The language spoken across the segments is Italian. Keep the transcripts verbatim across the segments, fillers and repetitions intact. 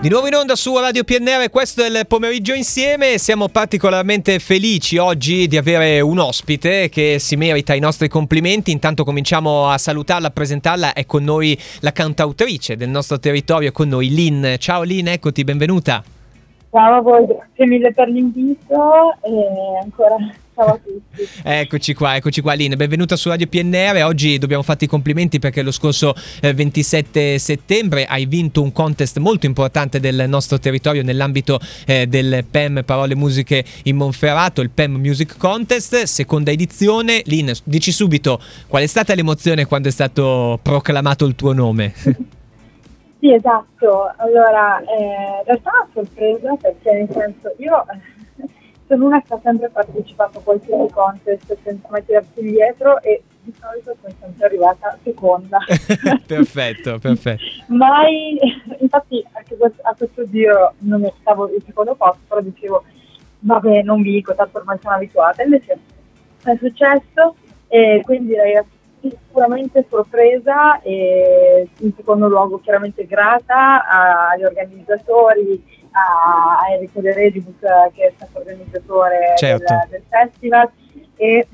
Di nuovo in onda su Radio P N R, questo è il pomeriggio insieme. Siamo particolarmente felici oggi di avere un ospite che si merita i nostri complimenti. Intanto cominciamo a salutarla, a presentarla. È con noi la cantautrice del nostro territorio, è con noi Linn. Ciao Linn, eccoti, benvenuta. Ciao a voi, grazie mille per l'invito e ancora ciao a tutti. Eccoci qua, eccoci qua Linn, benvenuta su Radio P N R. Oggi dobbiamo farti i complimenti perché lo scorso eh, ventisette settembre hai vinto un contest molto importante del nostro territorio nell'ambito eh, del P E M Parole e Musiche in Monferrato, il P E M Music Contest, seconda edizione. Linn, dici subito qual è stata l'emozione quando è stato proclamato il tuo nome? Sì, esatto. Allora, eh, in realtà ho sorpresa perché, nel senso, io sono una che ha sempre partecipato a qualsiasi contest senza mai tirarsi indietro e di solito sono sempre arrivata seconda. Perfetto, perfetto. Mai, infatti, anche a questo giro non meritavo il secondo posto, però dicevo, vabbè, non vinco, tanto ormai sono abituata. Invece è successo e quindi, ragazzi, sicuramente sorpresa e in secondo luogo chiaramente grata agli organizzatori, a Enrico de Regibus che è stato organizzatore, certo, del, del festival, e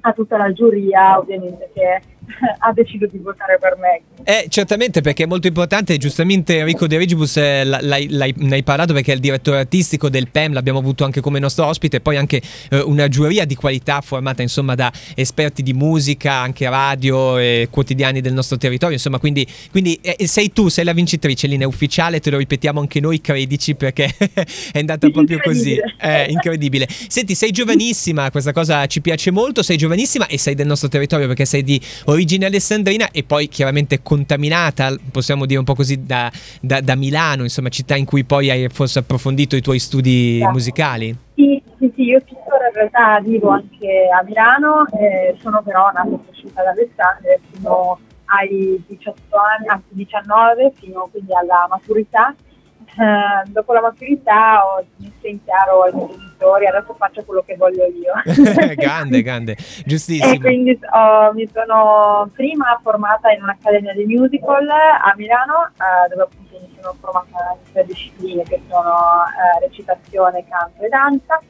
a tutta la giuria ovviamente che ha deciso di votare per me. Eh, certamente, perché è molto importante. Giustamente Enrico de Regibus eh, l'hai, l'hai, ne hai parlato perché è il direttore artistico del P E M, l'abbiamo avuto anche come nostro ospite, poi anche eh, una giuria di qualità formata insomma da esperti di musica, anche radio e quotidiani del nostro territorio, insomma, quindi, quindi eh, sei tu, sei la vincitrice Linn, è ufficiale, te lo ripetiamo anche noi, credici, perché è andata proprio così, è incredibile. Senti, sei giovanissima, questa cosa ci piace molto, sei giovanissima e sei del nostro territorio perché sei di origine alessandrina e poi chiaramente contaminata, possiamo dire un po' così, da, da, da Milano, insomma, città in cui poi hai forse approfondito i tuoi studi, sì, musicali. Sì, sì, sì, io tuttora in realtà vivo anche a Milano, eh, sono però nata e cresciuta ad Alessandria fino ai diciotto anni, anzi diciannove, fino quindi alla maturità. Uh, dopo la maturità ho messo in chiaro ai miei genitori, adesso faccio quello che voglio io. Grande, grande, giustissimo. E quindi uh, mi sono prima formata in un'accademia di musical a Milano, uh, dove appunto mi sono formata in tre discipline che sono uh, recitazione, canto e danza.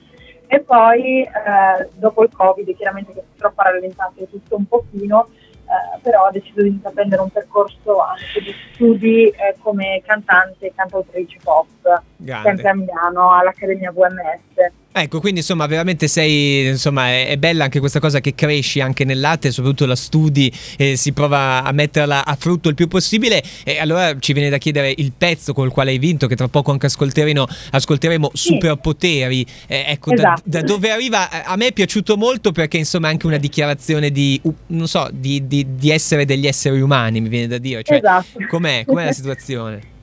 E poi uh, dopo il Covid, chiaramente che purtroppo ha rallentato tutto un pochino, Uh, però ho deciso di intraprendere un percorso anche di studi eh, come cantante e cantautrice pop, grande, sempre a Milano, all'Accademia V M S. Ecco, quindi insomma veramente sei, insomma è, è bella anche questa cosa che cresci anche nell'arte, soprattutto la studi e eh, si prova a metterla a frutto il più possibile. E allora ci viene da chiedere il pezzo col quale hai vinto, che tra poco anche ascolteremo, ascolteremo sì. Superpoteri, eh, ecco, esatto, da, da dove arriva. A me è piaciuto molto perché insomma è anche una dichiarazione di, non so, di, di, di essere degli esseri umani, mi viene da dire, cioè, esatto. com'è, com'è la situazione?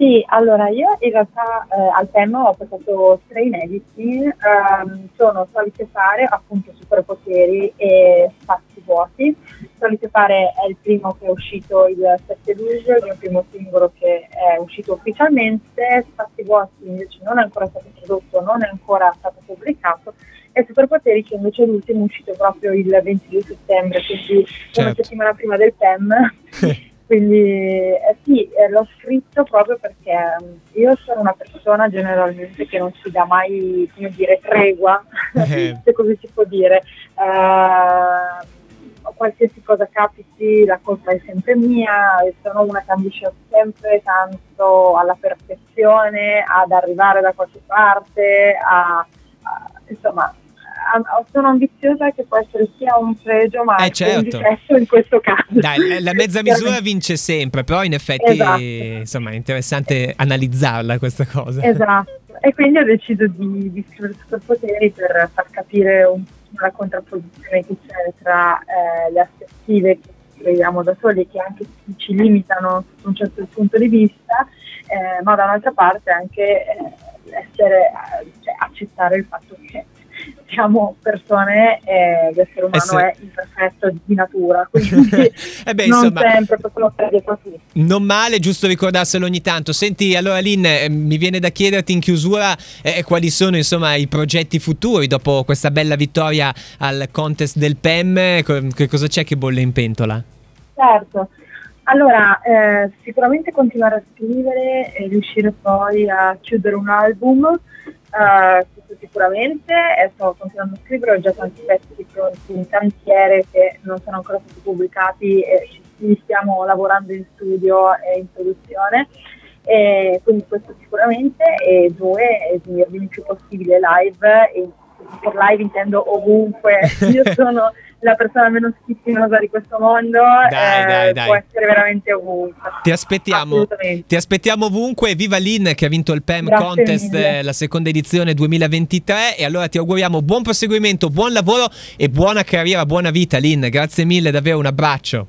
Sì, allora io in realtà eh, al tema ho portato tre inediti, ehm, sono Solite Fare, appunto Superpoteri e Spazi Vuoti. Solite Fare è il primo che è uscito il sette luglio, il mio primo singolo che è uscito ufficialmente. Spazi Vuoti invece non è ancora stato prodotto, non è ancora stato pubblicato, e Superpoteri che invece è l'ultimo, è uscito proprio il ventidue settembre, quindi certo, una settimana prima del P E M. Quindi eh, sì, eh, l'ho scritto proprio perché io sono una persona generalmente che non si dà mai, come dire, tregua, se così si può dire. Uh, qualsiasi cosa capiti, la colpa è sempre mia, sono una che ambisce sempre tanto alla perfezione, ad arrivare da qualche parte, a, a insomma... sono ambiziosa, che può essere sia un pregio ma eh, certo, un difetto in questo caso. Dai, la mezza misura vince sempre, però in effetti esatto, insomma è interessante analizzarla questa cosa. Esatto, e quindi ho deciso di, di scrivere Superpoteri per far capire un, la contrapposizione che c'è tra eh, le aspettative che creiamo da soli e che anche ci limitano sotto un certo punto di vista, eh, ma da un'altra parte anche eh, essere, cioè, accettare il fatto che siamo persone e l'essere umano eh sì. è imperfetto di natura, quindi eh beh, non insomma, sempre quello che dietro a tutti. Non male, giusto ricordarselo ogni tanto. Senti, allora Linn, eh, mi viene da chiederti in chiusura eh, quali sono insomma i progetti futuri dopo questa bella vittoria al contest del P E M, che cosa c'è che bolle in pentola? Certo. Allora, eh, sicuramente continuare a scrivere e riuscire poi a chiudere un album, eh, questo sicuramente, e sto continuando a scrivere, ho già tanti pezzi pronti in cantiere che non sono ancora stati pubblicati, e ci stiamo lavorando in studio e in produzione, e quindi questo sicuramente, e due, esibirmi il più possibile live, e per live intendo ovunque, io sono... la persona meno schizzinosa di questo mondo, dai, eh, dai, dai. Può essere veramente ovunque. Ti aspettiamo, ti aspettiamo ovunque. Viva Linn, che ha vinto il P E M Grazie Contest, mille. La seconda edizione duemilaventitré. E allora ti auguriamo buon proseguimento, buon lavoro e buona carriera, buona vita, Linn. Grazie mille, davvero un abbraccio.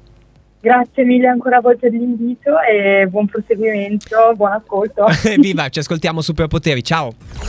Grazie mille ancora a voi per l'invito e buon proseguimento, buon ascolto. Viva, ci ascoltiamo Superpoteri, ciao.